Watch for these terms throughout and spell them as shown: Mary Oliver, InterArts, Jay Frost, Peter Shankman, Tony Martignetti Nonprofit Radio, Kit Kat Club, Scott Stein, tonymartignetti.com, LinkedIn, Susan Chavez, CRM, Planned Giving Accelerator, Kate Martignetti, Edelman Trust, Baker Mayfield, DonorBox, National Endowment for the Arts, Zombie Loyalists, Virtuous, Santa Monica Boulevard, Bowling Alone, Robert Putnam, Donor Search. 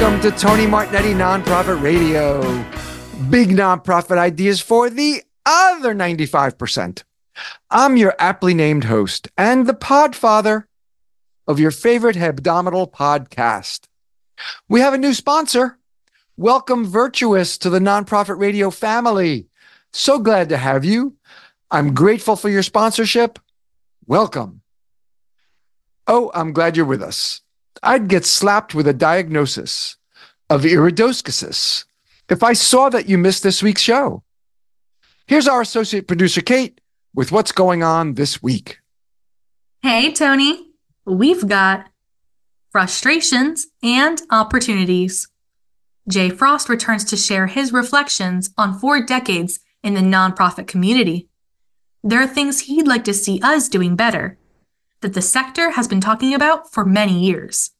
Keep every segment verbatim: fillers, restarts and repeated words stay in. Welcome to Tony Martignetti Nonprofit Radio. Big nonprofit ideas for the other ninety-five percent. I'm your aptly named host and the podfather of your favorite hebdomadal podcast. We have a new sponsor. Welcome, Virtuous, to the Nonprofit Radio family. So glad to have you. I'm grateful for your sponsorship. Welcome. Oh, I'm glad you're with us. I'd get slapped with a diagnosis of iridoscasis if I saw that you missed this week's show. Here's our associate producer, Kate, with what's going on this week. Hey, Tony. We've got frustrations and opportunities. Jay Frost returns to share his reflections on four decades in the nonprofit community. There are things he'd like to see us doing better that the sector has been talking about for many years,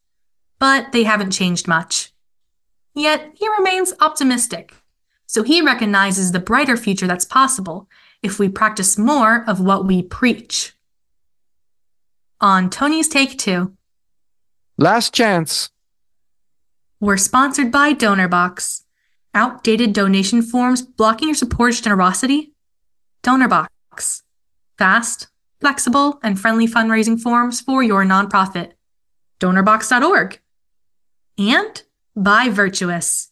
but they haven't changed much. Yet he remains optimistic, so he recognizes the brighter future that's possible if we practice more of what we preach. On Tony's Take Two. Last chance. We're sponsored by DonorBox. Outdated donation forms blocking your supporter's generosity? DonorBox. Fast, flexible, and friendly fundraising forms for your nonprofit. DonorBox dot org. And by Virtuous.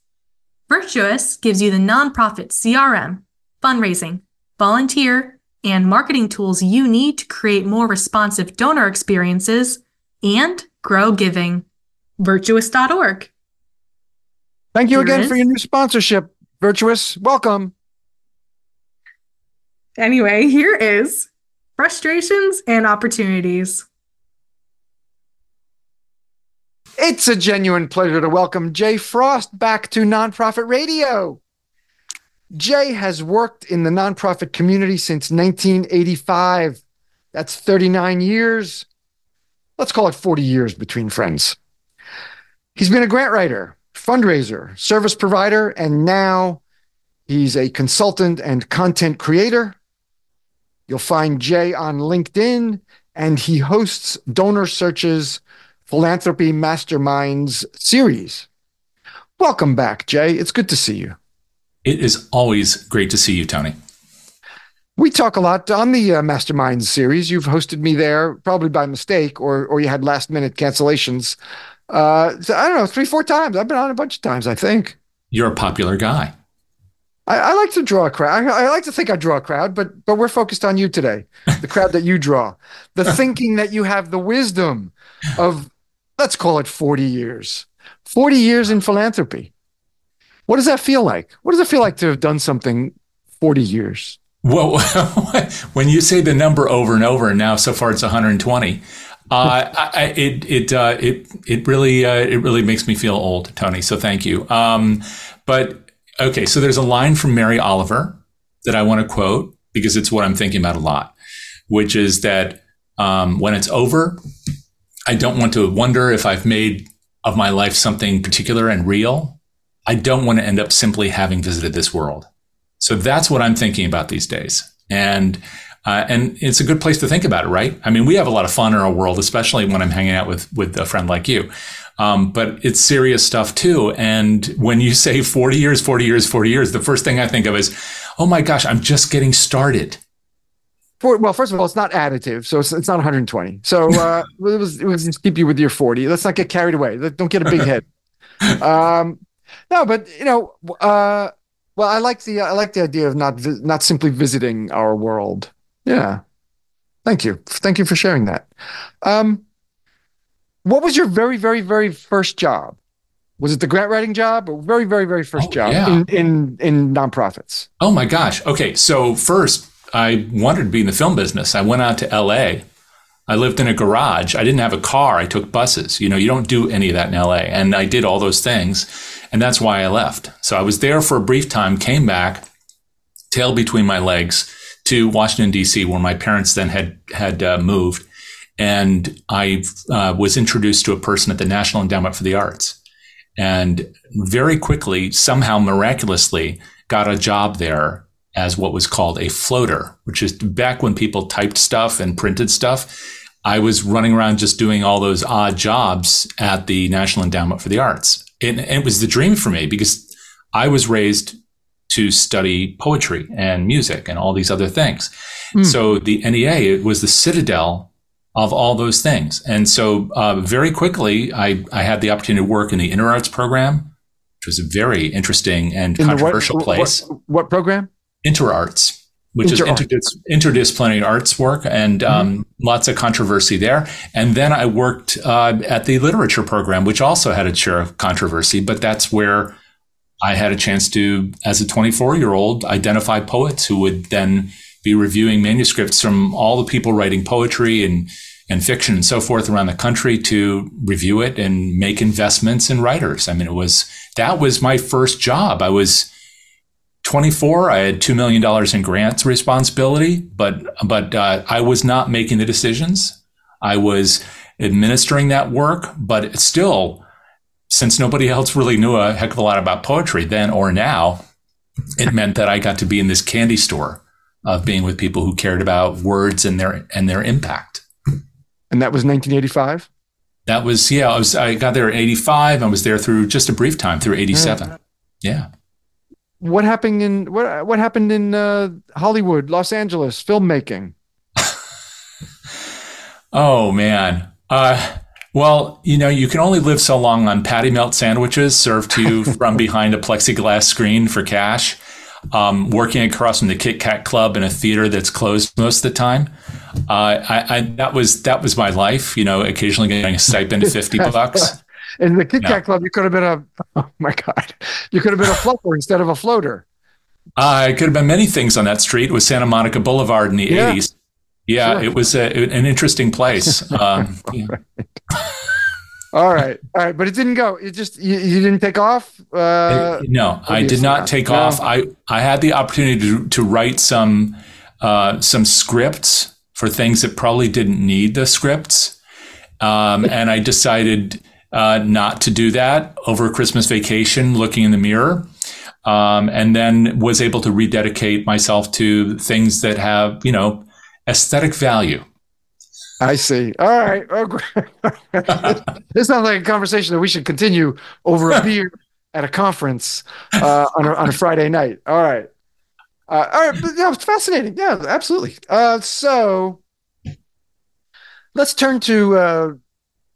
Virtuous gives you the nonprofit C R M, fundraising, volunteer, and marketing tools you need to create more responsive donor experiences and grow giving. Virtuous dot org. Thank you again for your new sponsorship, Virtuous. Welcome. Anyway, here is frustrations and opportunities. It's a genuine pleasure to welcome Jay Frost back to Nonprofit Radio. Jay has worked in the nonprofit community since nineteen eighty-five. That's thirty-nine years. Let's call it forty years between friends. He's been a grant writer, fundraiser, service provider, and now he's a consultant and content creator. You'll find Jay on LinkedIn, and he hosts Donor Search's Philanthropy Masterminds series. Welcome back, Jay. It's good to see you. It is always great to see you, Tony. We talk a lot on the uh, Masterminds series. You've hosted me there, probably by mistake, or or you had last-minute cancellations. Uh, so I don't know, three, four times. I've been on a bunch of times, I think. You're a popular guy. I, I like to draw a crowd. I, I like to think I draw a crowd, but but we're focused on you today, the crowd that you draw, the thinking that you have the wisdom of, let's call it forty years, forty years in philanthropy. What does that feel like? What does it feel like to have done something forty years? Well, when you say the number over and over, and now so far it's one hundred twenty. Uh, I, I, it it uh, it it really uh, it really makes me feel old, Tony. So thank you. Um, but okay, so there's a line from Mary Oliver that I want to quote because it's what I'm thinking about a lot, which is that um, when it's over, I don't want to wonder if I've made of my life something particular and real. I don't want to end up simply having visited this world. So that's what I'm thinking about these days, and. Uh, and it's a good place to think about it, right? I mean, we have a lot of fun in our world, especially when I'm hanging out with with a friend like you. Um, but it's serious stuff, too. And when you say forty years, forty years, forty years, the first thing I think of is, oh, my gosh, I'm just getting started. For, well, first of all, it's not additive. So it's, it's not one hundred twenty. So uh, it was, it was just keep you with your forty. Let's not get carried away. Don't get a big head. Um, no, but, you know, uh, well, I like the I like the idea of not not simply visiting our world. Yeah. Thank you. Thank you for sharing that. Um, what was your very, very, very first job? Was it the grant writing job or very, very, very first oh, job yeah. in, in, in nonprofits? Oh, my gosh. Okay. So first, I wanted to be in the film business. I went out to L A. I lived in a garage. I didn't have a car. I took buses. You know, you don't do any of that in L A. And I did all those things. And that's why I left. So I was there for a brief time, came back, tail between my legs, to Washington, D C, where my parents then had had uh, moved. And I uh, was introduced to a person at the National Endowment for the Arts. And very quickly, somehow miraculously, got a job there as what was called a floater, which is back when people typed stuff and printed stuff. I was running around just doing all those odd jobs at the National Endowment for the Arts. it, it was the dream for me, because I was raised to study poetry and music and all these other things. Mm. So the N E A, it was the citadel of all those things. And so uh, very quickly, I, I had the opportunity to work in the InterArts program, which was a very interesting and in controversial what, place. What, what program? InterArts, which Inter-Art. is interdis- interdisciplinary arts work, and um, mm. lots of controversy there. And then I worked uh, at the literature program, which also had its share of controversy, but that's where I had a chance to, as a twenty-four-year-old, identify poets who would then be reviewing manuscripts from all the people writing poetry and, and fiction and so forth around the country to review it and make investments in writers. I mean, it was, that was my first job. I was twenty-four. I had two million dollars in grants responsibility, but, but uh, I was not making the decisions. I was administering that work, but still, since nobody else really knew a heck of a lot about poetry then or now, it meant that I got to be in this candy store of being with people who cared about words and their and their impact. And that was nineteen eighty-five? That was, yeah, I was. I got there in eighty-five. I was there through just a brief time, through eighty-seven. Uh, yeah. What happened in what what happened in uh, Hollywood, Los Angeles, filmmaking? Oh, man. Uh Well, you know, you can only live so long on patty melt sandwiches served to you from behind a plexiglass screen for cash, um, working across from the Kit Kat Club in a theater that's closed most of the time. Uh, I, I that was that was my life, you know, occasionally getting a stipend of fifty bucks. In the Kit Kat yeah. Club, you could have been a, oh my God, you could have been a fluffer instead of a floater. Uh, I could have been many things on that street. It was Santa Monica Boulevard in the yeah. eighties. Yeah, sure. It was a, an interesting place. Um, yeah. All right. All right. But it didn't go. It just, you, you didn't take off? Uh, it, no, I did not take no. off. I, I had the opportunity to, to write some, uh, some scripts for things that probably didn't need the scripts. Um, and I decided uh, not to do that over Christmas vacation, looking in the mirror. Um, and then was able to rededicate myself to things that have, you know, aesthetic value. I see. All right. This sounds like a conversation that we should continue over a beer at a conference uh, on, a, on a Friday night. All right. Uh, all right. But, yeah, it's fascinating. Yeah, absolutely. Uh, so let's turn to uh,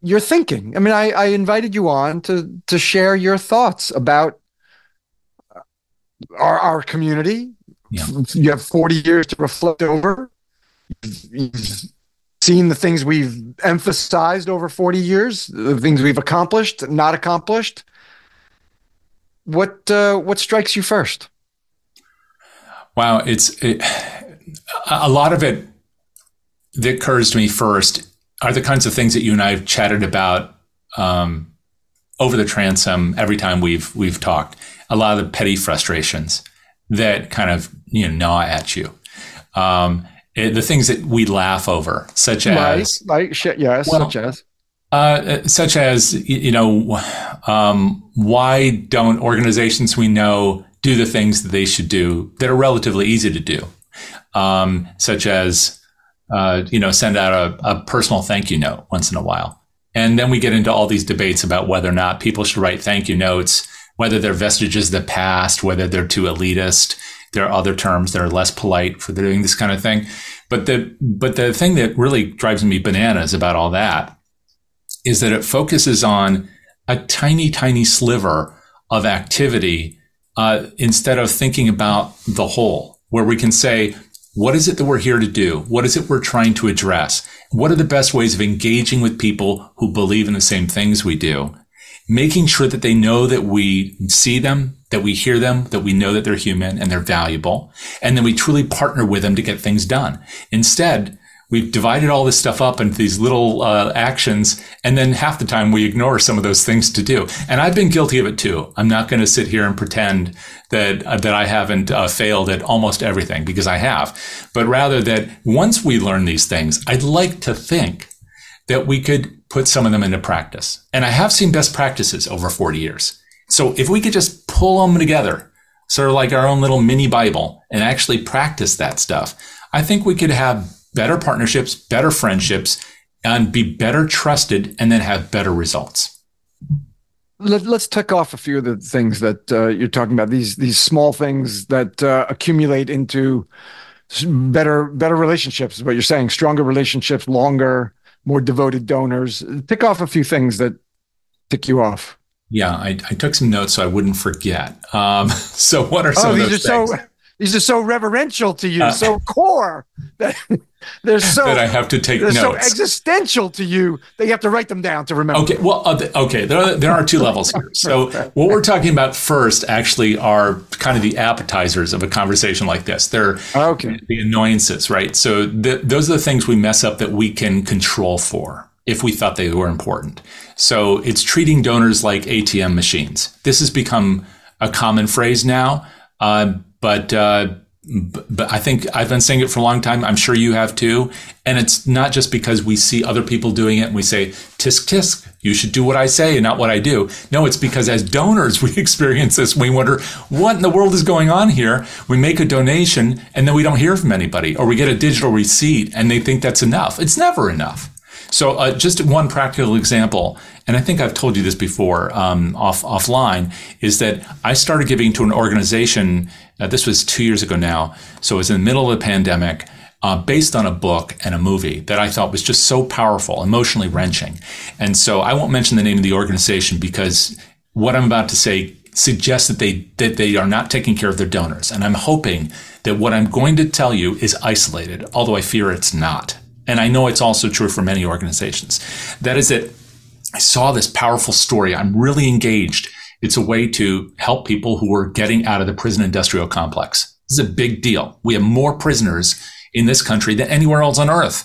your thinking. I mean, I, I invited you on to, to share your thoughts about our, our community. Yeah. You have forty years to reflect over. You've seen the things we've emphasized over forty years, the things we've accomplished, not accomplished. What uh, what strikes you first? Wow, it's it, a lot of it that occurs to me first are the kinds of things that you and I have chatted about um, over the transom every time we've we've talked. A lot of the petty frustrations that kind of you know gnaw at you. Um, It, the things that we laugh over, such as, like, like shit, yes, well, such as, uh, such as, you know, um, why don't organizations we know do the things that they should do that are relatively easy to do, um, such as, uh, you know, send out a, a personal thank you note once in a while. And then we get into all these debates about whether or not people should write thank you notes, whether they're vestiges of the past, whether they're too elitist. There are other terms that are less polite for doing this kind of thing. But the but the thing that really drives me bananas about all that is that it focuses on a tiny, tiny sliver of activity uh, instead of thinking about the whole, where we can say, what is it that we're here to do? What is it we're trying to address? What are the best ways of engaging with people who believe in the same things we do? Making sure that they know that we see them, that we hear them, that we know that they're human and they're valuable, and then we truly partner with them to get things done. Instead, we've divided all this stuff up into these little uh, actions, and then half the time we ignore some of those things to do. And I've been guilty of it too. I'm not going to sit here and pretend that uh, that I haven't uh, failed at almost everything, because I have. But rather that once we learn these things, I'd like to think that we could put some of them into practice. And I have seen best practices over forty years. So if we could just pull them together, sort of like our own little mini Bible, and actually practice that stuff, I think we could have better partnerships, better friendships, and be better trusted, and then have better results. Let, let's tick off a few of the things that uh, you're talking about. These these small things that uh, accumulate into better better relationships is what you're saying. Stronger relationships, longer, more devoted donors. Tick off a few things that tick you off. Yeah, I, I took some notes so I wouldn't forget. Um, so what are some oh, of those things? So, these are so reverential to you, uh, so core that they're so that I have to take notes. So existential to you that you have to write them down to remember. Okay, well, uh, okay, there are, there are two levels here. So what we're talking about first actually are kind of the appetizers of a conversation like this. They're okay. the annoyances, right? So th- those are the things we mess up that we can control for, if we thought they were important. So it's treating donors like A T M machines. This has become a common phrase now, uh, but uh, but I think I've been saying it for a long time. I'm sure you have too. And it's not just because we see other people doing it and we say, tisk, tisk, you should do what I say and not what I do. No, it's because as donors, we experience this. We wonder, what in the world is going on here? We make a donation and then we don't hear from anybody, or we get a digital receipt and they think that's enough. It's never enough. So uh, just one practical example, and I think I've told you this before um, off offline, is that I started giving to an organization, uh, this was two years ago now, so it was in the middle of the pandemic, uh, based on a book and a movie that I thought was just so powerful, emotionally wrenching. And so I won't mention the name of the organization because what I'm about to say suggests that they that they are not taking care of their donors. And I'm hoping that what I'm going to tell you is isolated, although I fear it's not. And I know it's also true for many organizations. That is that I saw this powerful story. I'm really engaged. It's a way to help people who are getting out of the prison industrial complex. This is a big deal. We have more prisoners in this country than anywhere else on earth.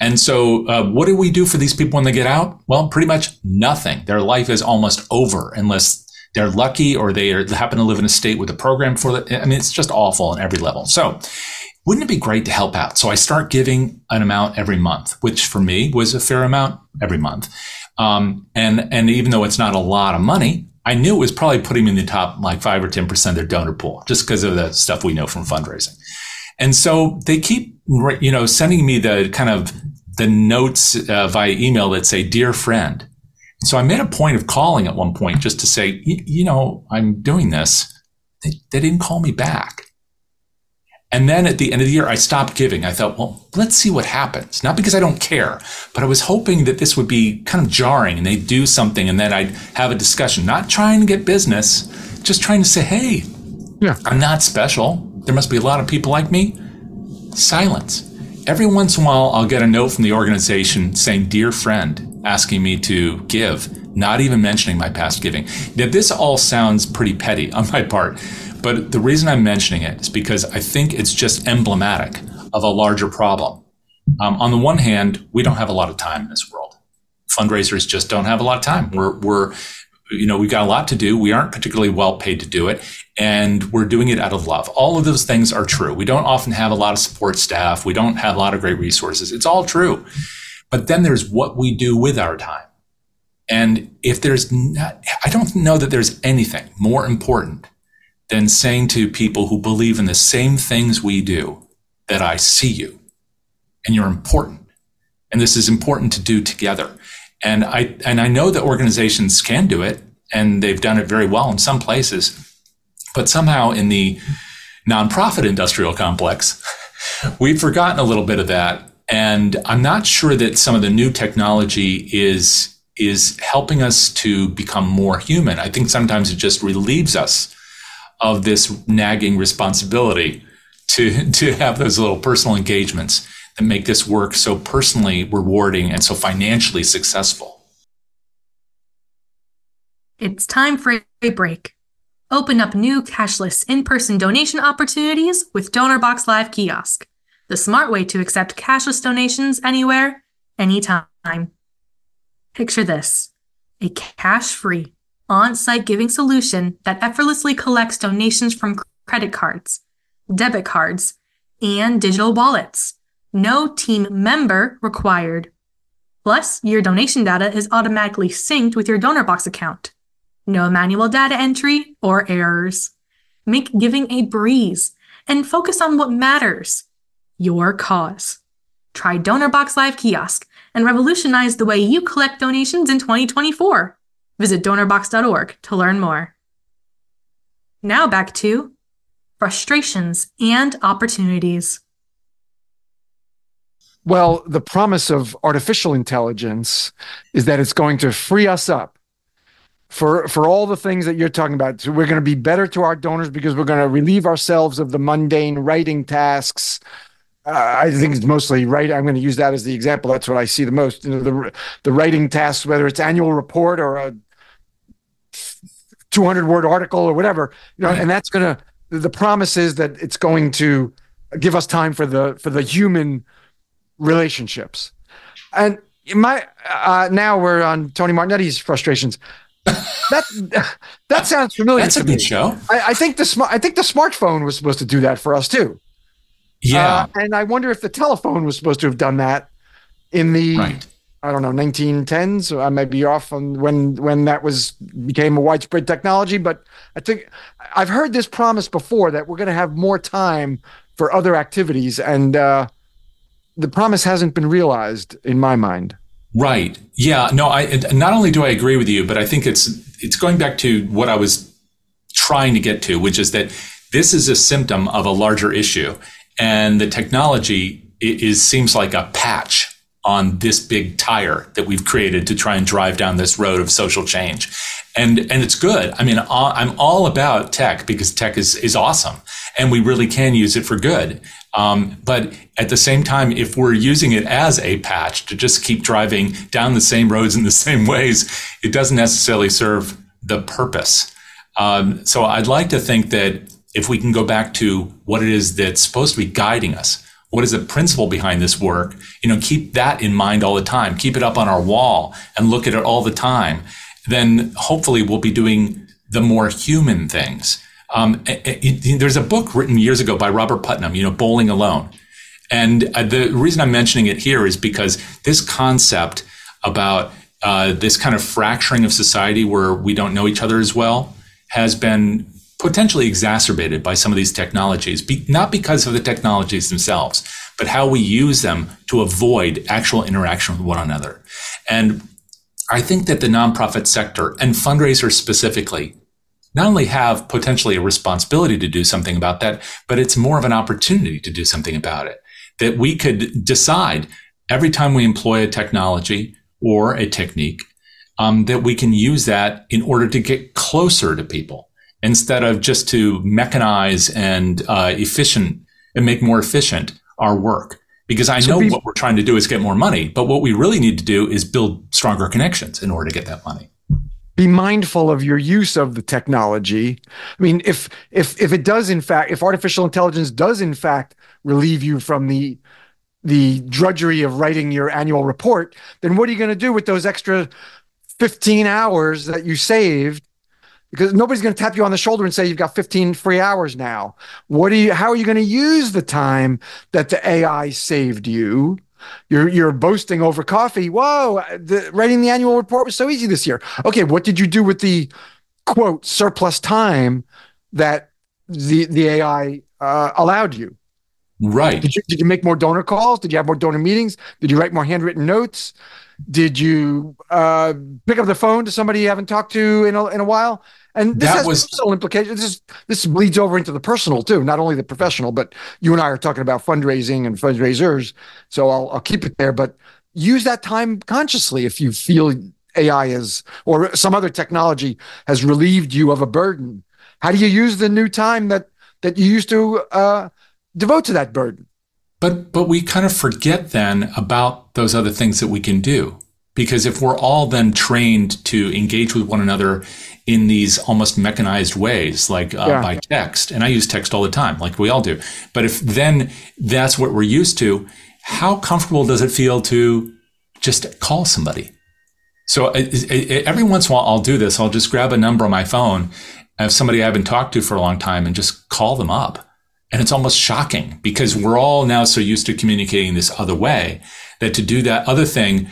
And so uh, what do we do for these people when they get out? Well, pretty much nothing. Their life is almost over unless they're lucky or they are, happen to live in a state with a program for them. I mean, it's just awful on every level. So wouldn't it be great to help out? So I start giving an amount every month, which for me was a fair amount every month. Um, and, and even though it's not a lot of money, I knew it was probably putting me in the top like five or ten percent of their donor pool just because of the stuff we know from fundraising. And so they keep, you know, sending me the kind of the notes uh, via email that say, dear friend. So I made a point of calling at one point just to say, you know, I'm doing this. They, they didn't call me back. And then at the end of the year, I stopped giving. I thought, well, let's see what happens. Not because I don't care, but I was hoping that this would be kind of jarring and they'd do something and then I'd have a discussion, not trying to get business, just trying to say, hey, yeah. I'm not special. There must be a lot of people like me. Silence. Every once in a while, I'll get a note from the organization saying, dear friend, asking me to give, not even mentioning my past giving. Now, this all sounds pretty petty on my part. But the reason I'm mentioning it is because I think it's just emblematic of a larger problem. Um, on the one hand, we don't have a lot of time in this world. Fundraisers just don't have a lot of time. We're, we're, you know, we've got a lot to do. We aren't particularly well paid to do it, and we're doing it out of love. All of those things are true. We don't often have a lot of support staff. We don't have a lot of great resources. It's all true. But then there's what we do with our time. And if there's not, I don't know that there's anything more important than saying to people who believe in the same things we do that I see you and you're important. And this is important to do together. And I and I know that organizations can do it and they've done it very well in some places, but somehow in the nonprofit industrial complex, we've forgotten a little bit of that. And I'm not sure that some of the new technology is, is helping us to become more human. I think sometimes it just relieves us of this nagging responsibility to to have those little personal engagements that make this work so personally rewarding and so financially successful. It's time for a break. Open up new cashless in-person donation opportunities with DonorBox Live Kiosk, the smart way to accept cashless donations anywhere, anytime. Picture this, a cash-free on-site giving solution that effortlessly collects donations from credit cards, debit cards, and digital wallets. No team member required. Plus, your donation data is automatically synced with your DonorBox account. No manual data entry or errors. Make giving a breeze and focus on what matters, your cause. Try DonorBox Live Kiosk and revolutionize the way you collect donations in twenty twenty-four. Visit donor box dot org to learn more. Now back to frustrations and opportunities. Well, the promise of artificial intelligence is that it's going to free us up for, for all the things that you're talking about. So we're going to be better to our donors because we're going to relieve ourselves of the mundane writing tasks. Uh, I think it's mostly writing. I'm going to use that as the example. That's what I see the most. You know, the, the writing tasks, whether it's annual report or a two hundred word article or whatever, you know, and that's going to, the promise is that it's going to give us time for the, for the human relationships. And my uh now we're on Tony Martinetti's frustrations. That that sounds familiar. That's to a me. Good show. I, I think the smart I think the smartphone was supposed to do that for us too. Yeah, uh, and I wonder if the telephone was supposed to have done that in the right. I don't know nineteen tens. I may be off on when when that was became a widespread technology, but I think I've heard this promise before that we're going to have more time for other activities and. uh The promise hasn't been realized in my mind. Right. Yeah. No, I, not only do I agree with you, but I think it's, it's going back to what I was trying to get to, which is that this is a symptom of a larger issue. And the technology is, seems like a patch on this big tire that we've created to try and drive down this road of social change. And, and it's good. I mean, I'm all about tech because tech is, is awesome and we really can use it for good. Um, but at the same time, if we're using it as a patch to just keep driving down the same roads in the same ways, it doesn't necessarily serve the purpose. Um, so I'd like to think that if we can go back to what it is that's supposed to be guiding us, what is the principle behind this work, you know, keep that in mind all the time, keep it up on our wall and look at it all the time, then hopefully we'll be doing the more human things. Um, it, it, there's a book written years ago by Robert Putnam, you know, Bowling Alone. And uh, the reason I'm mentioning it here is because this concept about uh, this kind of fracturing of society where we don't know each other as well has been potentially exacerbated by some of these technologies, be, not because of the technologies themselves, but how we use them to avoid actual interaction with one another. And I think that the nonprofit sector and fundraisers specifically not only have potentially a responsibility to do something about that, but it's more of an opportunity to do something about it. That we could decide every time we employ a technology or a technique, um, that we can use that in order to get closer to people instead of just to mechanize and uh, efficient and make more efficient our work. Because I know what we're trying to do is get more money, but what we really need to do is build stronger connections in order to get that money. Be mindful of your use of the technology. I mean, if if if it does in fact, if artificial intelligence does in fact relieve you from the the drudgery of writing your annual report, then what are you going to do with those extra fifteen hours that you saved? Because nobody's going to tap you on the shoulder and say you've got fifteen free hours now. What are you? How are you going to use the time that the A I saved you? You're you're boasting over coffee. Whoa, the, writing the annual report was so easy this year. Okay, what did you do with the, quote, surplus time that the the A I uh, allowed you? Right. Did you, did you make more donor calls? Did you have more donor meetings? Did you write more handwritten notes? Did you uh, pick up the phone to somebody you haven't talked to in a, in a while? And this that has was, personal implications. This, this bleeds over into the personal too, not only the professional, but you and I are talking about fundraising and fundraisers. So I'll, I'll keep it there, but use that time consciously if you feel A I is, or some other technology has relieved you of a burden. How do you use the new time that, that you used to uh, devote to that burden? But but we kind of forget then about those other things that we can do. Because if we're all then trained to engage with one another in these almost mechanized ways, like uh, yeah. by text, and I use text all the time, like we all do. But if then that's what we're used to, how comfortable does it feel to just call somebody? So I, I, every once in a while, I'll do this. I'll just grab a number on my phone of somebody I haven't talked to for a long time and just call them up. And it's almost shocking because we're all now so used to communicating this other way that to do that other thing,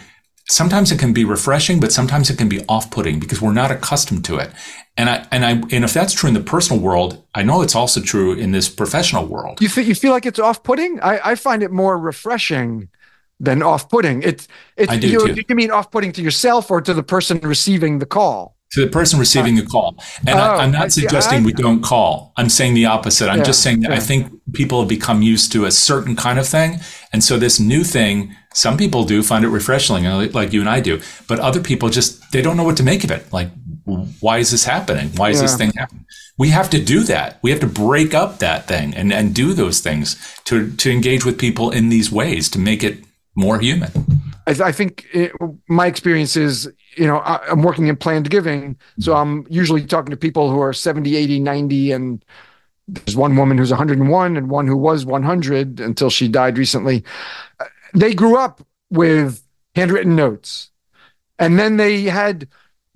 sometimes it can be refreshing, but sometimes it can be off-putting because we're not accustomed to it. And I and I and if that's true in the personal world, I know it's also true in this professional world. You feel you feel like it's off-putting? I, I find it more refreshing than off-putting. It's it's I do you, too. You mean off-putting to yourself or to the person receiving the call? To the person receiving uh, the call. And oh, I, I'm not suggesting I, we don't call. I'm saying the opposite. I'm yeah, just saying that yeah. I think people have become used to a certain kind of thing. And so this new thing, some people do find it refreshing, like you and I do. But other people just, they don't know what to make of it. Like, why is this happening? Why is yeah. this thing happening? We have to do that. We have to break up that thing and, and do those things to, to engage with people in these ways to make it more human. I think it, my experience is, you know, I, I'm working in planned giving. So I'm usually talking to people who are seventy, eighty, ninety. And there's one woman who's one hundred and one and one who was one hundred until she died recently. They grew up with handwritten notes. And then they had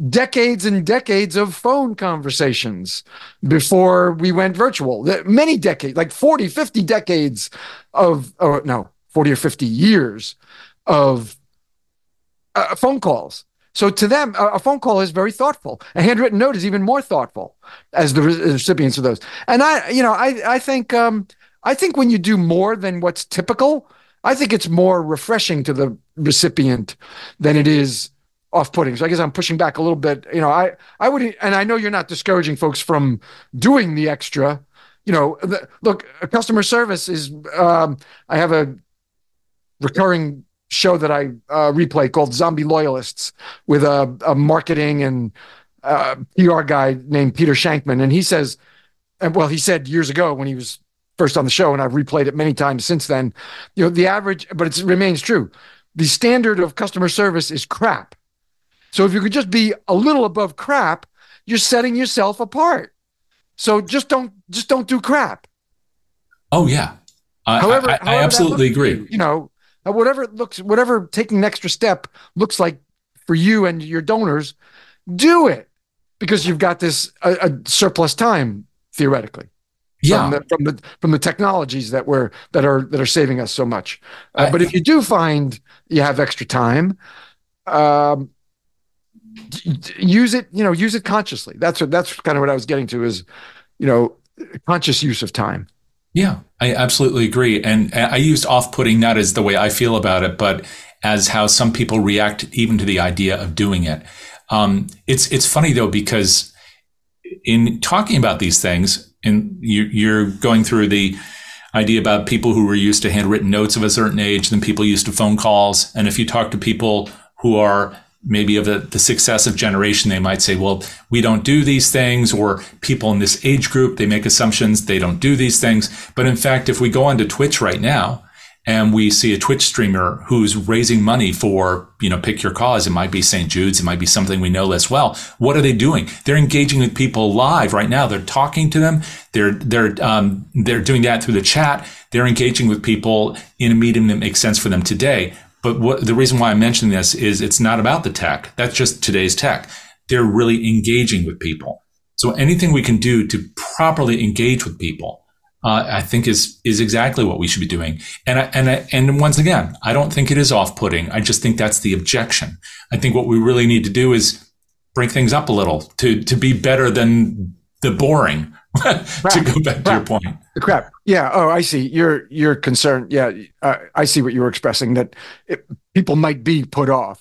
decades and decades of phone conversations before we went virtual. Many decades, like forty, fifty decades of, or no, forty or fifty years of uh, phone calls. So to them, a phone call is very thoughtful. A handwritten note is even more thoughtful as the recipients of those. And I, you know, I, I think, um, I think when you do more than what's typical, I think it's more refreshing to the recipient than it is off-putting. So I guess I'm pushing back a little bit. You know, I, I would, and I know you're not discouraging folks from doing the extra. You know, the, look, customer service is. Um, I have a recurring show that I uh, replay called Zombie Loyalists with a, a marketing and uh, P R guy named Peter Shankman. And he says, and well, he said years ago when he was first on the show, and I've replayed it many times since then, you know, the average, but it remains true. The standard of customer service is crap. So if you could just be a little above crap, you're setting yourself apart. So just don't, just don't do crap. Oh yeah. Uh, however, I, I, however, I absolutely agree. You, you know, whatever it looks, whatever taking an extra step looks like for you and your donors, do it because you've got this uh, a surplus time theoretically. Yeah, from the, from the from the technologies that we're that are that are saving us so much. Uh, I, but if you do find you have extra time, um, use it. You know, use it consciously. That's what that's kind of what I was getting to is, you know, conscious use of time. Yeah, I absolutely agree. And I used off-putting not as the way I feel about it, but as how some people react even to the idea of doing it. Um, it's it's funny, though, because in talking about these things, and you, you're going through the idea about people who were used to handwritten notes of a certain age, then people used to phone calls. And if you talk to people who are maybe of the, the successive generation, they might say, well, we don't do these things, or people in this age group, they make assumptions, they don't do these things. But in fact, if we go onto Twitch right now and we see a Twitch streamer who's raising money for, you know, pick your cause, it might be Saint Jude's, it might be something we know less well. What are they doing? They're engaging with people live right now. They're talking to them. They're, they're, um, they're doing that through the chat. They're engaging with people in a meeting that makes sense for them today. But what, the reason why I'm mentioning this is it's not about the tech. That's just today's tech. They're really engaging with people. So anything we can do to properly engage with people, uh, I think is, is exactly what we should be doing. And I, and I, and once again, I don't think it is off-putting. I just think that's the objection. I think what we really need to do is break things up a little to, to be better than the boring. Crap, to go back crap, to your point. Crap. Yeah. Oh, I see. You're, you're concerned. Yeah. Uh, I see what you were expressing, that it, people might be put off.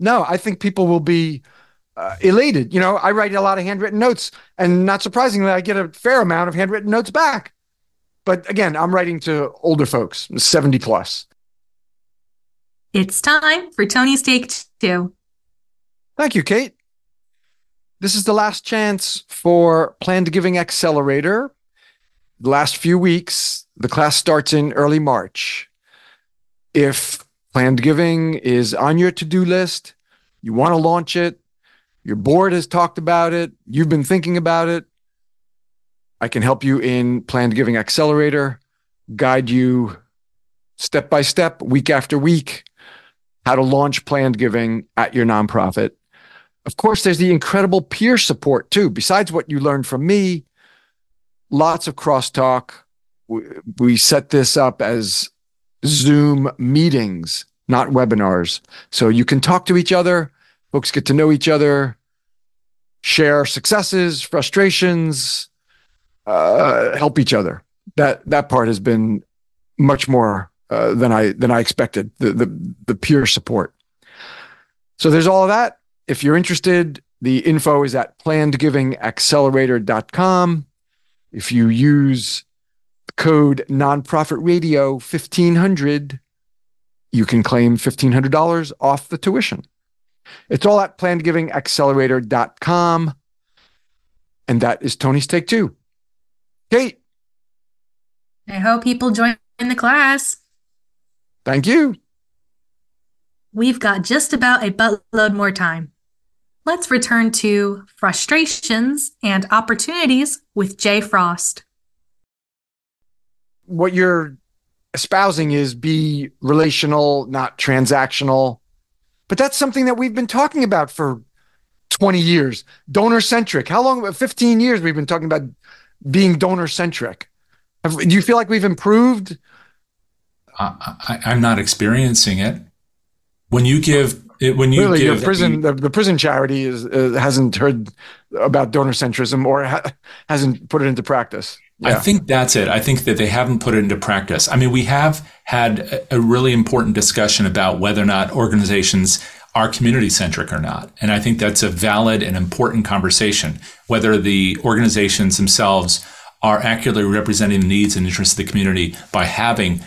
No, I think people will be uh, elated. You know, I write a lot of handwritten notes, and not surprisingly, I get a fair amount of handwritten notes back. But again, I'm writing to older folks, seventy plus. It's time for Tony's Take Two. Thank you, Kate. This is the last chance for Planned Giving Accelerator. The last few weeks, the class starts in early March. If Planned Giving is on your to-do list, you want to launch it, your board has talked about it, you've been thinking about it, I can help you in Planned Giving Accelerator, guide you step by step, week after week, how to launch Planned Giving at your nonprofit. Of course, there's the incredible peer support, too. Besides what you learned from me, lots of crosstalk. We, we set this up as Zoom meetings, not webinars. So you can talk to each other. Folks get to know each other, share successes, frustrations, uh, help each other. That that part has been much more uh, than I than I expected, the, the, the peer support. So there's all of that. If you're interested, The info is at planned giving accelerator dot com. If you use code Nonprofit Radio fifteen hundred, you can claim fifteen hundred dollars off the tuition. It's all at planned giving accelerator dot com. And that is Tony's Take Two. Kate. I hope people join the class. Thank you. We've got just about a buttload more time. Let's return to Frustrations and Opportunities with Jay Frost. What you're espousing is be relational, not transactional. But that's something that we've been talking about for twenty years, donor-centric. How long? fifteen years we've been talking about being donor-centric. Have, do you feel like we've improved? I, I, I'm not experiencing it. When you give, it, when you really, give, your prison, the, the prison charity is uh, hasn't heard about donor-centrism or ha- hasn't put it into practice. Yeah. I think that's it. I think that they haven't put it into practice. I mean, we have had a really important discussion about whether or not organizations are community-centric or not. And I think that's a valid and important conversation, whether the organizations themselves are accurately representing the needs and interests of the community by having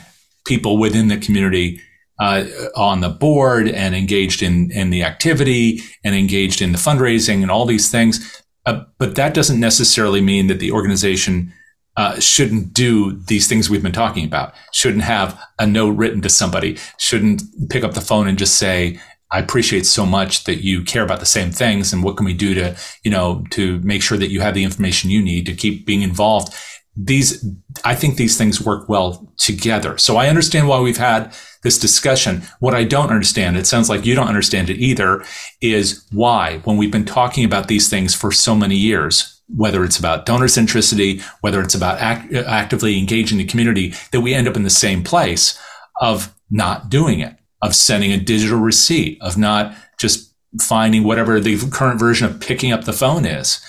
people within the community uh, on the board and engaged in, in the activity and engaged in the fundraising and all these things. Uh, but that doesn't necessarily mean that the organization Uh, shouldn't do these things we've been talking about, shouldn't have a note written to somebody, shouldn't pick up the phone and just say, I appreciate so much that you care about the same things. And what can we do to, you know, to make sure that you have the information you need to keep being involved? These, I think these things work well together. So I understand why we've had this discussion. What I don't understand, it sounds like you don't understand it either, is why, when we've been talking about these things for so many years, whether it's about donor centricity, whether it's about act- actively engaging the community, that we end up in the same place of not doing it, of sending a digital receipt, of not just finding whatever the current version of picking up the phone is.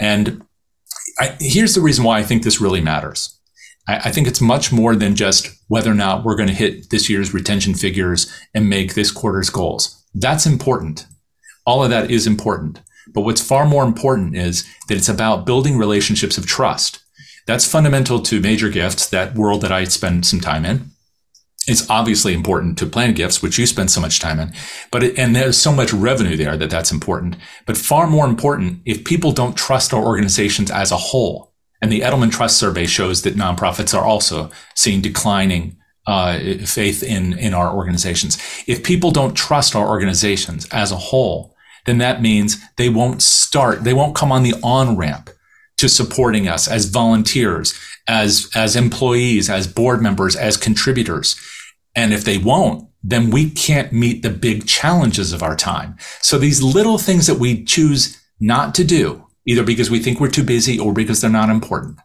And I, here's the reason why I think this really matters. I, I think it's much more than just whether or not we're going to hit this year's retention figures and make this quarter's goals. That's important. All of that is important. But what's far more important is that it's about building relationships of trust. That's fundamental to major gifts, that world that I spend some time in. It's obviously important to planned gifts, which you spend so much time in. But it, and there's so much revenue there that that's important. But far more important, if people don't trust our organizations as a whole, and the Edelman Trust survey shows that nonprofits are also seeing declining uh, faith in, in our organizations. If people don't trust our organizations as a whole, then that means they won't start, they won't come on the on-ramp to supporting us as volunteers, as, as employees, as board members, as contributors. And if they won't, then we can't meet the big challenges of our time. So these little things that we choose not to do, either because we think we're too busy or because they're not important,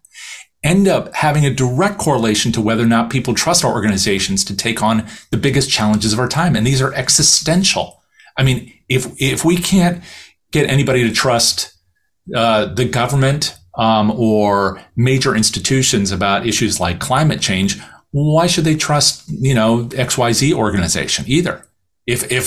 end up having a direct correlation to whether or not people trust our organizations to take on the biggest challenges of our time. And these are existential. I mean, If if we can't get anybody to trust uh, the government um, or major institutions about issues like climate change, why should they trust, you know, X Y Z organization either? If if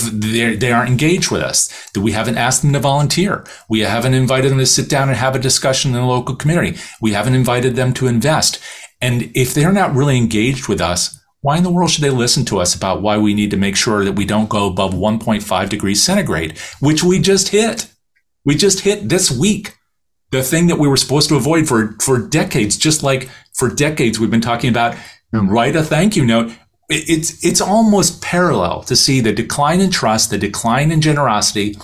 they aren't engaged with us, that we haven't asked them to volunteer, we haven't invited them to sit down and have a discussion in the local community, we haven't invited them to invest, and if they're not really engaged with us, why in the world should they listen to us about why we need to make sure that we don't go above one point five degrees centigrade, which we just hit? We just hit this week, the thing that we were supposed to avoid for, for decades, just like for decades we've been talking about, write a thank you note. It, it's, it's almost parallel to see the decline in trust, the decline in generosity,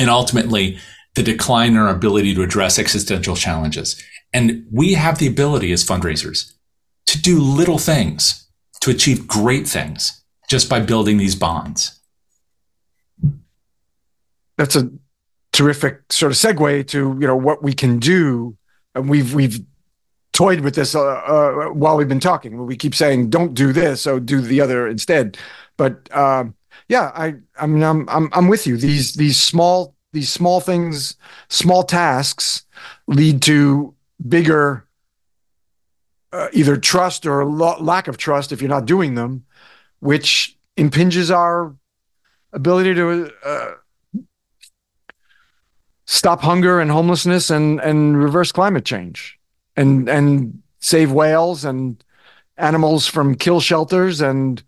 and ultimately the decline in our ability to address existential challenges. And we have the ability as fundraisers to do little things to achieve great things just by building these bonds. That's a terrific sort of segue to, you know, what we can do. And we've we've toyed with this uh, uh, while we've been talking. We keep saying, "Don't do this," so do the other instead. But um, yeah, I I mean, I'm I'm I'm with you. These these small these small things, small tasks lead to bigger. Uh, either trust or lo- lack of trust if you're not doing them, which impinges our ability to uh, stop hunger and homelessness and, and reverse climate change and, and save whales and animals from kill shelters and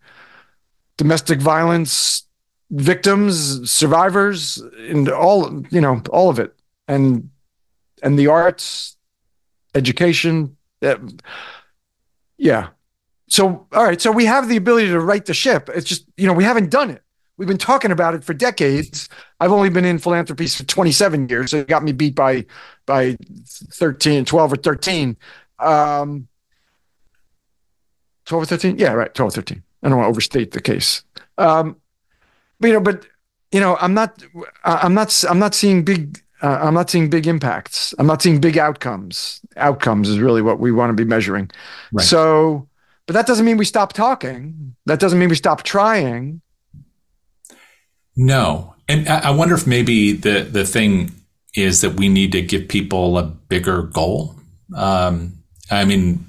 domestic violence victims, survivors, and all, you know, all of it. And, and the arts, education. Uh, yeah. So, all right. So we have the ability to right the ship. It's just, you know, we haven't done it. We've been talking about it for decades. I've only been in philanthropies for twenty-seven years. So it got me beat by, by thirteen, twelve or thirteen. Um, twelve or thirteen. Yeah, right. twelve or thirteen. I don't want to overstate the case. Um, but, you know, but, you know, I'm not, I'm not, I'm not seeing big, uh, I'm not seeing big impacts. I'm not seeing big outcomes. Outcomes is really what we want to be measuring. Right. So, but that doesn't mean we stop talking. That doesn't mean we stop trying. No. And I wonder if maybe the, the thing is that we need to give people a bigger goal. Um, I mean,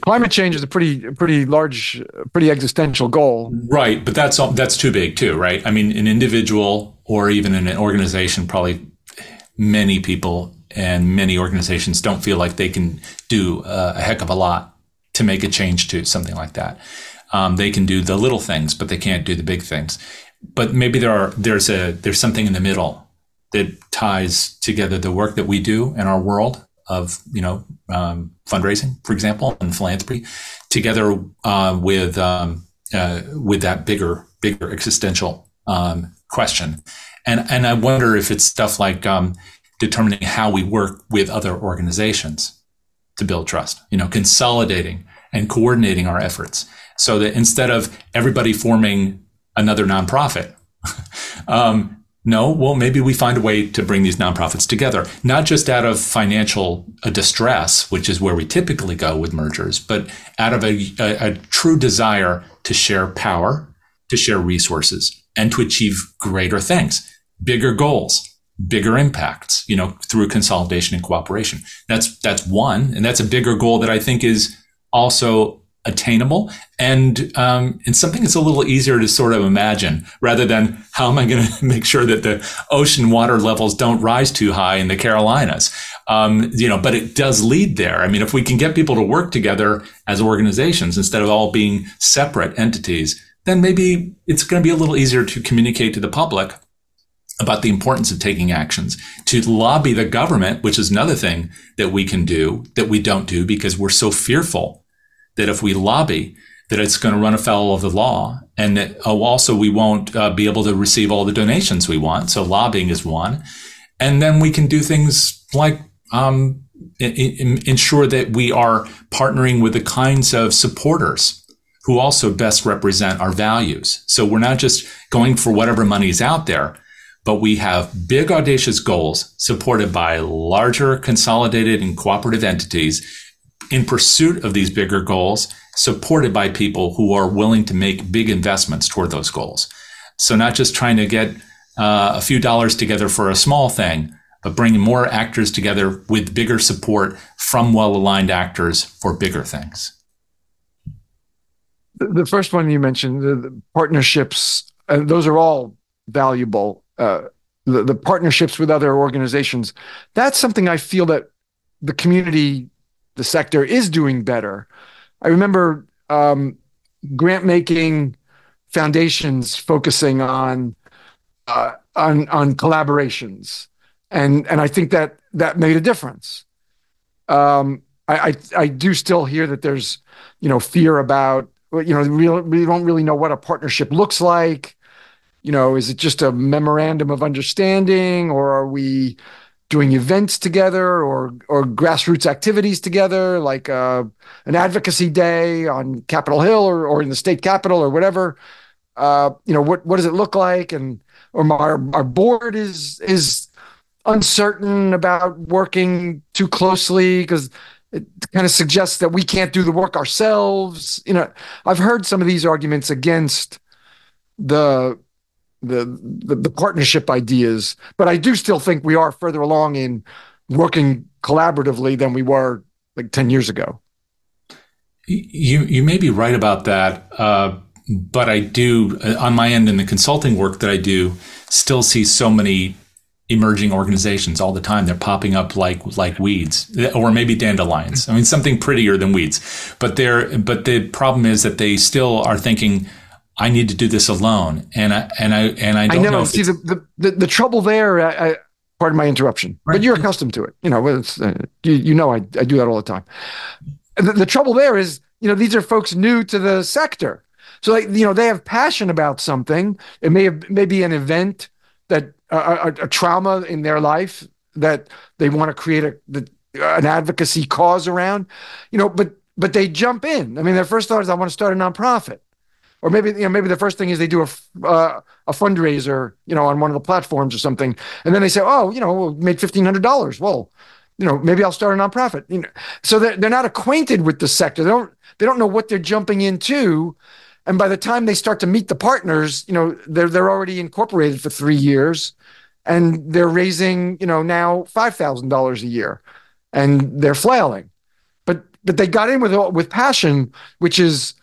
climate change is a pretty, pretty large, pretty existential goal. Right. But that's all, that's too big too, right? I mean, an individual or even an organization, probably many people and many organizations don't feel like they can do a, a heck of a lot to make a change to something like that. Um, they can do the little things, but they can't do the big things. But maybe there are, there's a, there's something in the middle that ties together the work that we do in our world of, you know, um, fundraising, for example, and philanthropy together, uh, with, um, uh, with that bigger, bigger existential, um, question. And, and I wonder if it's stuff like, um, determining how we work with other organizations to build trust, you know, consolidating and coordinating our efforts so that instead of everybody forming another nonprofit. um, no, well, maybe we find a way to bring these nonprofits together, not just out of financial distress, which is where we typically go with mergers, but out of a, a, a true desire to share power, to share resources, and to achieve greater things, bigger goals, bigger impacts, you know, through consolidation and cooperation. That's, that's one. And that's a bigger goal that I think is also attainable and um and something that's a little easier to sort of imagine rather than how am I going to make sure that the ocean water levels don't rise too high in the Carolinas, um you know but it does lead there. I mean, if we can get people to work together as organizations instead of all being separate entities, then maybe it's going to be a little easier to communicate to the public about the importance of taking actions, to lobby the government, which is another thing that we can do that we don't do because we're so fearful that if we lobby, that it's going to run afoul of the law, and that oh, also we won't uh, be able to receive all the donations we want. So lobbying is one, and then we can do things like um, in, in, ensure that we are partnering with the kinds of supporters who also best represent our values. So we're not just going for whatever money is out there, but we have big, audacious goals supported by larger, consolidated, and cooperative entities in pursuit of these bigger goals, supported by people who are willing to make big investments toward those goals. So not just trying to get uh, a few dollars together for a small thing, but bringing more actors together with bigger support from well-aligned actors for bigger things. The first one you mentioned, the, the partnerships, uh, those are all valuable. Uh, the, the partnerships with other organizations, that's something I feel that the community, the sector is doing better. I remember um, grant-making foundations focusing on uh, on on collaborations, and and I think that that made a difference. Um, I, I I do still hear that there's you know fear about you know we don't, we don't really know what a partnership looks like. You know, is it just a memorandum of understanding, or are we doing events together or or grassroots activities together, like uh, an advocacy day on Capitol Hill or, or in the state capitol or whatever. Uh, you know, what what does it look like? And or our our board is is uncertain about working too closely because it kind of suggests that we can't do the work ourselves. You know, I've heard some of these arguments against the The, the the partnership ideas, but I do still think we are further along in working collaboratively than we were like ten years ago. You you may be right about that, uh, but I do on my end in the consulting work that I do still see so many emerging organizations all the time. They're popping up like like weeds, or maybe dandelions. I mean, something prettier than weeds. But they're but the problem is that they still are thinking, I need to do this alone, and I and I and I don't I know. know See, the, the the trouble there. I, I, pardon my interruption, right. But you're accustomed to it. You know, it's, uh, you, you know, I I do that all the time. The, the trouble there is, you know, these are folks new to the sector, so like you know, they have passion about something. It may have may be an event that. A, a, a trauma in their life that they want to create a, the, an advocacy cause around, you know, but but they jump in. I mean, their first thought is, I want to start a nonprofit. Or maybe, you know, maybe the first thing is they do a, uh, a fundraiser, you know, on one of the platforms or something. And then they say, oh, you know, we'll make fifteen hundred dollars. Well, you know, maybe I'll start a nonprofit. You know, so they're, they're not acquainted with the sector. They don't, they don't know what they're jumping into. And by the time they start to meet the partners, you know, they're, they're already incorporated for three years and they're raising, you know, now five thousand dollars a year and they're flailing. But but they got in with with passion, which is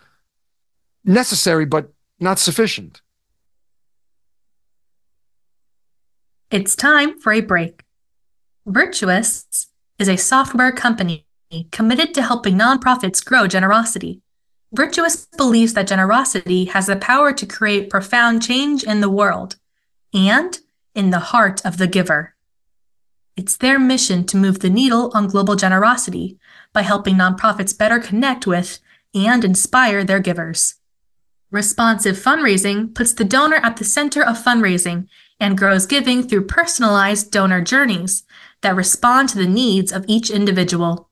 necessary, but not sufficient. It's time for a break. Virtuous is a software company committed to helping nonprofits grow generosity. Virtuous believes that generosity has the power to create profound change in the world and in the heart of the giver. It's their mission to move the needle on global generosity by helping nonprofits better connect with and inspire their givers. Responsive fundraising puts the donor at the center of fundraising and grows giving through personalized donor journeys that respond to the needs of each individual.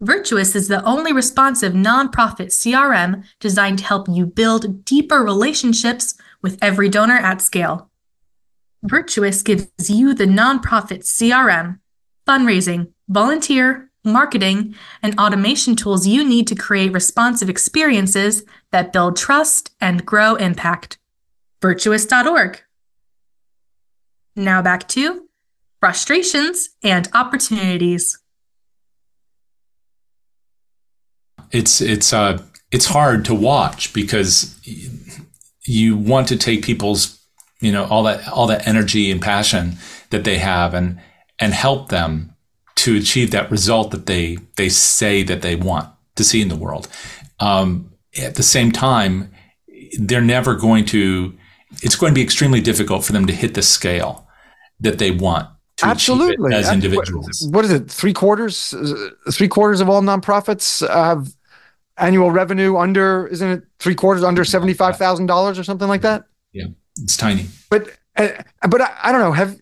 Virtuous is the only responsive nonprofit C R M designed to help you build deeper relationships with every donor at scale. Virtuous gives you the nonprofit C R M, fundraising, volunteer, marketing, and automation tools you need to create responsive experiences that build trust and grow impact. Virtuous dot org. Now back to frustrations and opportunities. It's it's uh it's hard to watch because you want to take people's, you know, all that all that energy and passion that they have and and help them to achieve that result that they they say that they want to see in the world. Um, at the same time, they're never going to. It's going to be extremely difficult for them to hit the scale that they want. Absolutely, as individuals. What is it? Three quarters, three quarters of all nonprofits have annual revenue under, isn't it? Three quarters under seventy-five thousand dollars or something like that. Yeah, it's tiny. But but I, I don't know. Have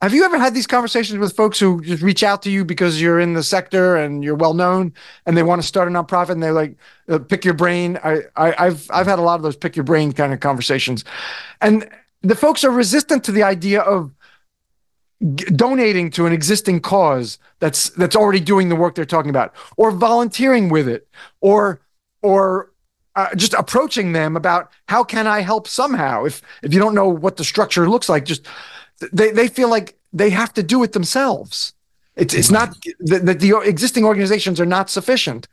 have you ever had these conversations with folks who just reach out to you because you're in the sector and you're well known, and they want to start a nonprofit, and they're like, pick your brain. I, I I've I've had a lot of those pick your brain kind of conversations, and the folks are resistant to the idea of donating to an existing cause that's that's already doing the work they're talking about, or volunteering with it, or or uh, just approaching them about how can I help somehow. If if you don't know what the structure looks like, just they they feel like they have to do it themselves. It's it's not that the, the existing organizations are not sufficient,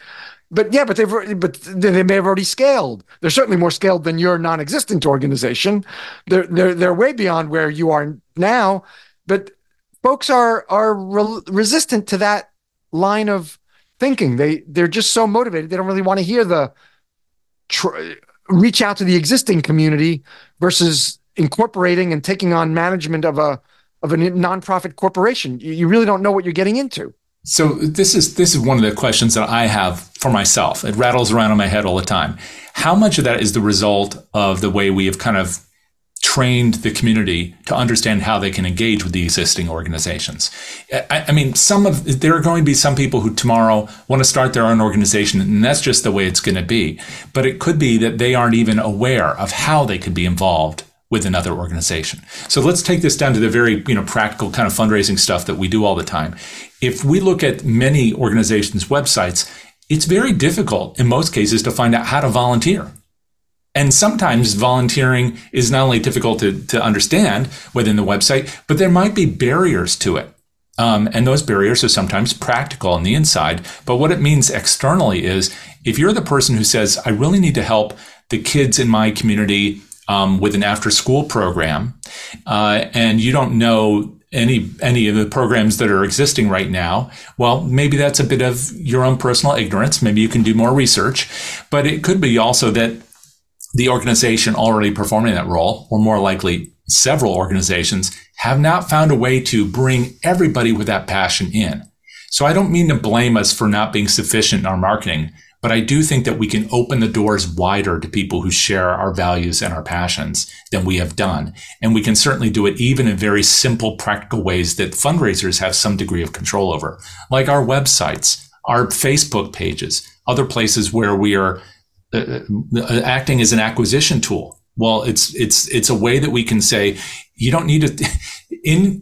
but yeah, but they've but they may have already scaled. They're certainly more scaled than your non-existent organization. They're they're they're way beyond where you are now, but folks are are re- resistant to that line of thinking. They they're just so motivated. They don't really want to hear the tr- reach out to the existing community versus incorporating and taking on management of a of a nonprofit corporation. You, you really don't know what you're getting into. So this is this is one of the questions that I have for myself. It rattles around in my head all the time. How much of that is the result of the way we have kind of trained the community to understand how they can engage with the existing organizations? I, I mean, some of there are going to be some people who tomorrow want to start their own organization, and that's just the way it's going to be. But it could be that they aren't even aware of how they could be involved with another organization. So let's take this down to the very, you know, practical kind of fundraising stuff that we do all the time. If we look at many organizations' websites, it's very difficult in most cases to find out how to volunteer. And sometimes volunteering is not only difficult to, to understand within the website, but there might be barriers to it. Um, and those barriers are sometimes practical on the inside. But what it means externally is if you're the person who says, I really need to help the kids in my community um, with an after-school program, uh, and you don't know any any of the programs that are existing right now, well, maybe that's a bit of your own personal ignorance. Maybe you can do more research, but it could be also that the organization already performing that role, or more likely several organizations, have not found a way to bring everybody with that passion in. So I don't mean to blame us for not being sufficient in our marketing, but I do think that we can open the doors wider to people who share our values and our passions than we have done. And we can certainly do it even in very simple, practical ways that fundraisers have some degree of control over, like our websites, our Facebook pages, other places where we are uh, acting as an acquisition tool. Well, it's it's it's a way that we can say, you don't need to in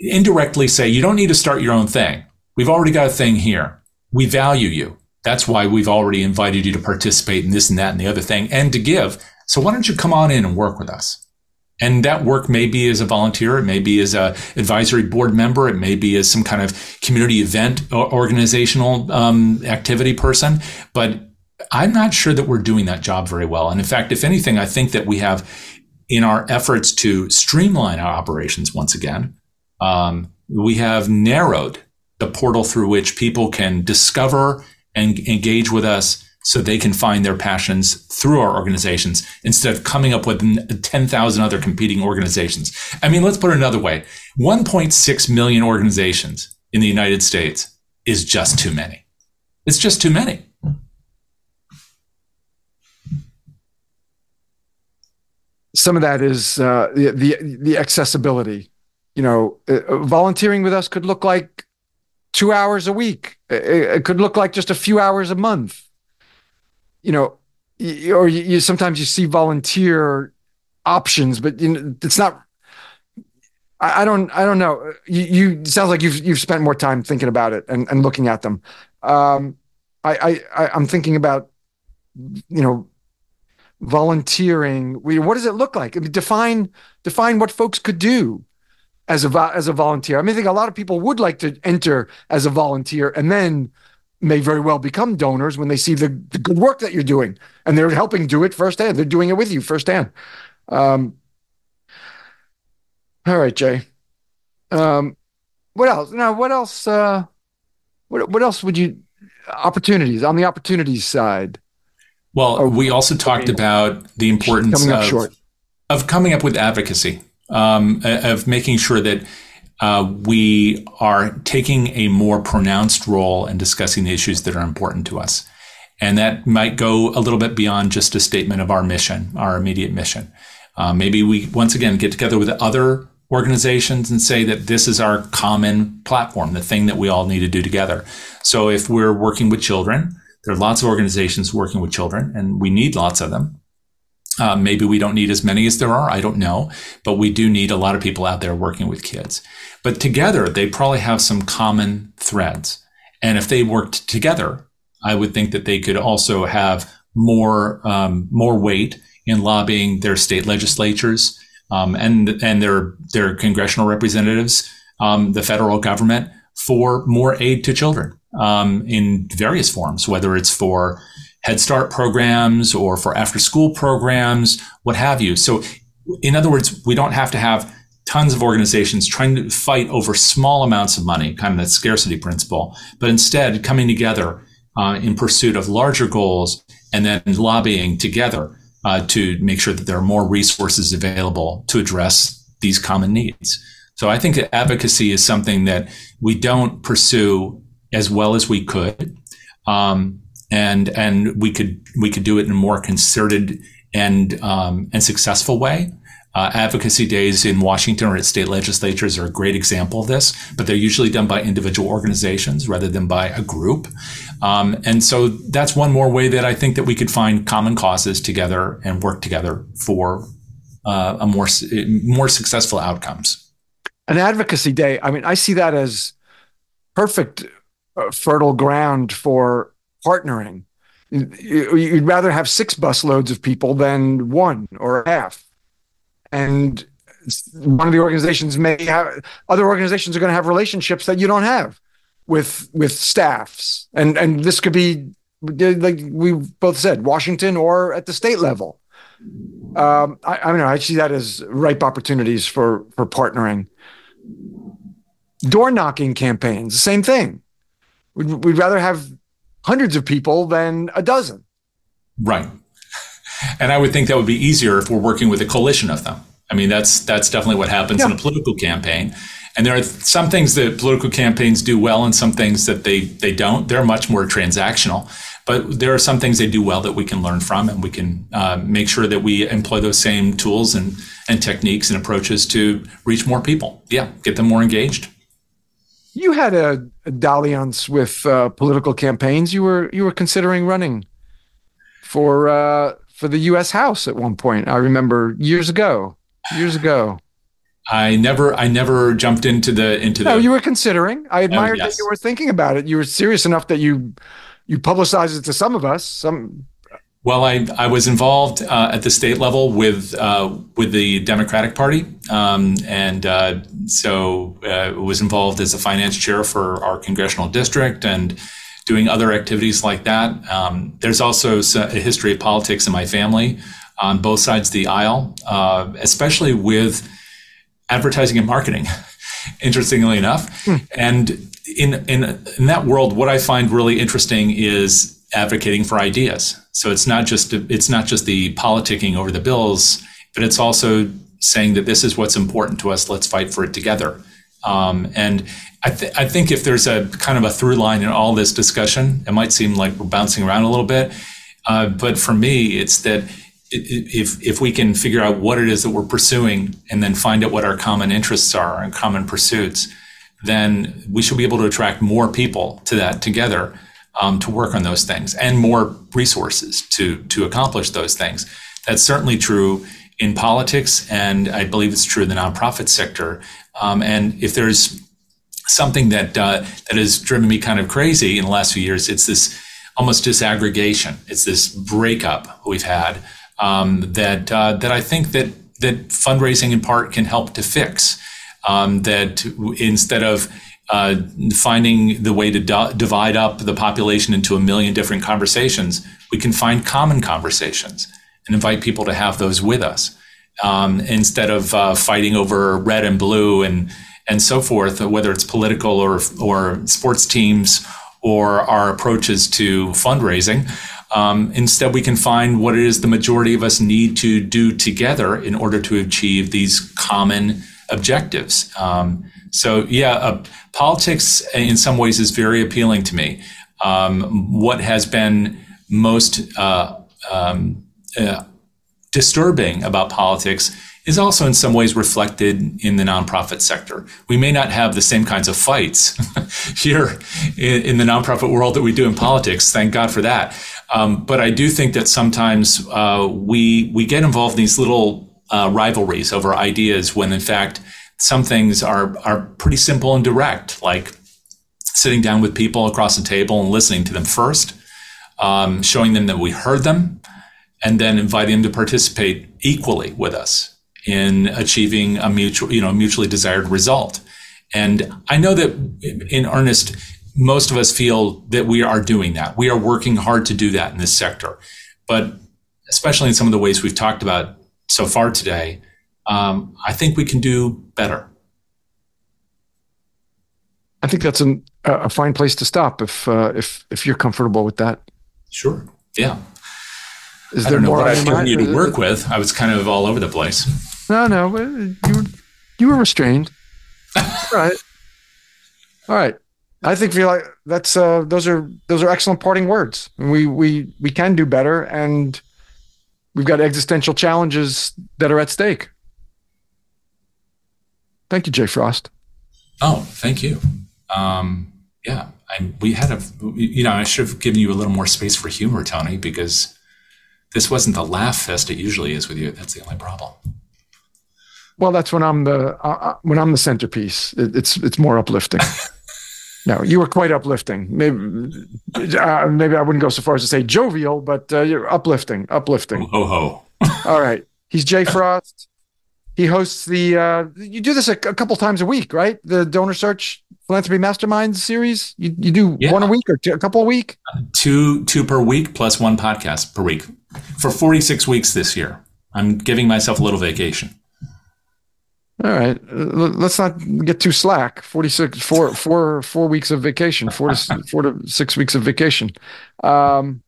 indirectly say, you don't need to start your own thing. We've already got a thing here. We value you. That's why we've already invited you to participate in this and that and the other thing and to give. So why don't you come on in and work with us? And that work may be as a volunteer. It may be as a advisory board member. It may be as some kind of community event or organizational um, activity person. But I'm not sure that we're doing that job very well. And in fact, if anything, I think that we have, in our efforts to streamline our operations once again, um, we have narrowed the portal through which people can discover and engage with us so they can find their passions through our organizations instead of coming up with ten thousand other competing organizations. I mean, let's put it another way. one point six million organizations in the United States is just too many. It's just too many. Some of that is uh, the, the, the accessibility. You know, uh, volunteering with us could look like two hours a week. It could look like just a few hours a month, you know, or you, you sometimes you see volunteer options, but you know, it's not, I, I don't, I don't know. You, you it sounds like you've, you've spent more time thinking about it and, and looking at them. Um, I, I, I, I'm thinking about, you know, volunteering. What does it look like? I mean, define, define what folks could do as a as a volunteer. I mean, I think a lot of people would like to enter as a volunteer and then may very well become donors when they see the, the good work that you're doing and they're helping do it firsthand. They're doing it with you firsthand. Um, all right, Jay. Um, what else? Now, what else? Uh, what what else would you opportunities on the opportunities side? Well, we also talked about the importance coming up of, short. of coming up with advocacy. Um, of making sure that uh, we are taking a more pronounced role in discussing the issues that are important to us. And that might go a little bit beyond just a statement of our mission, our immediate mission. Uh, maybe we, once again, get together with other organizations and say that this is our common platform, the thing that we all need to do together. So if we're working with children, there are lots of organizations working with children, and we need lots of them. Uh, maybe we don't need as many as there are. I don't know. But we do need a lot of people out there working with kids. But together, they probably have some common threads. And if they worked together, I would think that they could also have more um, more weight in lobbying their state legislatures um, and and their their congressional representatives, um, the federal government, for more aid to children um, in various forms, whether it's for Head Start programs or for after school programs, what have you. So in other words, we don't have to have tons of organizations trying to fight over small amounts of money, kind of that scarcity principle, but instead coming together uh, in pursuit of larger goals and then lobbying together uh, to make sure that there are more resources available to address these common needs. So I think that advocacy is something that we don't pursue as well as we could. Um, And and we could we could do it in a more concerted and um, and successful way. Uh, advocacy days in Washington or at state legislatures are a great example of this, but they're usually done by individual organizations rather than by a group. Um, and so that's one more way that I think that we could find common causes together and work together for uh, a more more successful outcomes. An advocacy day. I mean, I see that as perfect uh, fertile ground for partnering. You'd rather have six busloads of people than one or a half. And one of the organizations may have, other organizations are going to have relationships that you don't have with with staffs. And and this could be, like we both said, Washington or at the state level. Um, I, I mean, I see that as ripe opportunities for, for partnering. Door knocking campaigns, same thing. We'd, we'd rather have hundreds of people than a dozen. Right. And I would think that would be easier if we're working with a coalition of them. I mean, that's that's definitely what happens yeah. in a political campaign. And there are some things that political campaigns do well and some things that they, they don't. They're much more transactional. But there are some things they do well that we can learn from, and we can uh, make sure that we employ those same tools and, and techniques and approaches to reach more people. Yeah, get them more engaged. You had a, a dalliance with uh, political campaigns. You were you were considering running for uh, for the U S House at one point. I remember years ago. Years ago. I never I never jumped into the into no, the. No, you were considering. I admired oh, yes. that you were thinking about it. You were serious enough that you you publicized it to some of us. Some. Well, I, I was involved uh, at the state level with uh, with the Democratic Party, um, and uh, so uh, was involved as a finance chair for our congressional district and doing other activities like that. Um, there's also a history of politics in my family on both sides of the aisle, uh, especially with advertising and marketing, interestingly enough. Mm. And in, in in that world, what I find really interesting is advocating for ideas. So it's not just it's not just the politicking over the bills, but it's also saying that this is what's important to us. Let's fight for it together. Um, and I, th- I think if there's a kind of a through line in all this discussion, it might seem like we're bouncing around a little bit. Uh, but for me, it's that if if we can figure out what it is that we're pursuing and then find out what our common interests are and common pursuits, then we should be able to attract more people to that together. Um, to work on those things, and more resources to to accomplish those things. That's certainly true in politics, and I believe it's true in the nonprofit sector. Um, and if there's something that uh, that has driven me kind of crazy in the last few years, it's this almost disaggregation. It's this breakup we've had um, that uh, that I think that that fundraising in part can help to fix. Um, that instead of Uh, finding the way to do- divide up the population into a million different conversations, we can find common conversations and invite people to have those with us um, instead of uh, fighting over red and blue and and so forth, whether it's political or or sports teams or our approaches to fundraising. Um, instead, we can find what it is the majority of us need to do together in order to achieve these common objectives. Um, So yeah, uh, politics in some ways is very appealing to me. Um, what has been most uh, um, uh, disturbing about politics is also in some ways reflected in the nonprofit sector. We may not have the same kinds of fights here in, in the nonprofit world that we do in politics. Thank God for that. Um, but I do think that sometimes uh, we we get involved in these little uh, rivalries over ideas when in fact, some things are are pretty simple and direct, like sitting down with people across the table and listening to them first, um, showing them that we heard them, and then inviting them to participate equally with us in achieving a mutual, you know, mutually desired result. And I know that in earnest, most of us feel that we are doing that. We are working hard to do that in this sector, but especially in some of the ways we've talked about so far today, Um, I think we can do better. I think that's an, a fine place to stop if uh, if if you're comfortable with that. Sure. Yeah. Is I there don't more know what I've given you to work with? I was kind of all over the place. No, no, you were, you were restrained. All right. All right. I think feel like that's uh, those are those are excellent parting words. We we we can do better, and we've got existential challenges that are at stake. Thank you, Jay Frost. Oh, thank you. Um, yeah, I, we had a, you know, I should have given you a little more space for humor, Tony, because this wasn't the laugh fest it usually is with you. That's the only problem. Well, that's when I'm the uh, when I'm the centerpiece. It, it's it's more uplifting. No, you were quite uplifting. Maybe uh, maybe I wouldn't go so far as to say jovial, but uh, you're uplifting, uplifting. Ho ho. All right, he's Jay Frost. He hosts the, uh, you do this a, a couple times a week, right? The Donor Search Philanthropy Masterminds series. You you do yeah. one a week or two, a couple a week? Uh, two two per week plus one podcast per week for forty-six weeks this year. I'm giving myself a little vacation. All right, let's not get too slack. Forty-six, four, four, four weeks of vacation, four to four to six weeks of vacation. Um,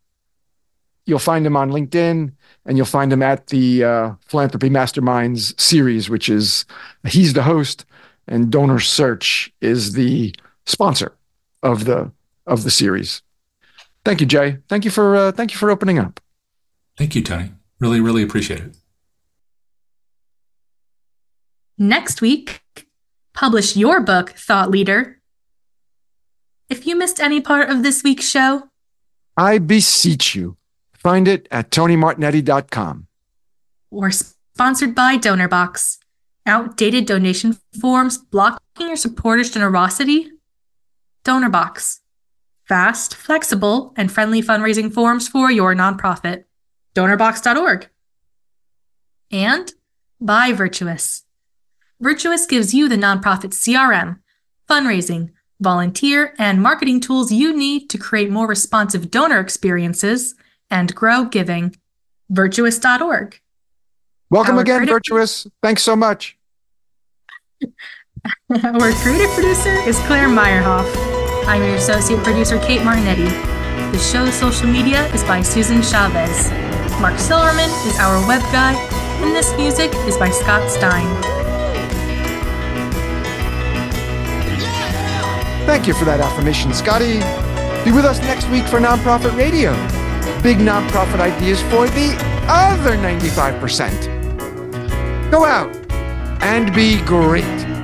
you'll find him on LinkedIn, and you'll find him at the uh, Philanthropy Masterminds series, which is he's the host, and Donor Search is the sponsor of the of the series. Thank you, Jay. Thank you for uh, thank you for opening up. Thank you, Tony. Really, really appreciate it. Next week, publish your book, Thought Leader. If you missed any part of this week's show, I beseech you, find it at tony martignetti dot com. Or sponsored by DonorBox. Outdated donation forms blocking your supporters' generosity? DonorBox. Fast, flexible, and friendly fundraising forms for your nonprofit. donor box dot org. And by Virtuous. Virtuous gives you the nonprofit C R M, fundraising, volunteer, and marketing tools you need to create more responsive donor experiences and grow giving. virtuous dot org. Welcome Our again, creative- Virtuous. Thanks so much. Our creative producer is Claire Meyerhoff. I'm your associate producer, Kate Martignetti. The show's social media is by Susan Chavez. Mark Silverman is our web guy, and this music is by Scott Stein. Thank you for that affirmation, Scotty. Be with us next week for Nonprofit Radio. Big nonprofit ideas for the other ninety-five percent. Go out and be great.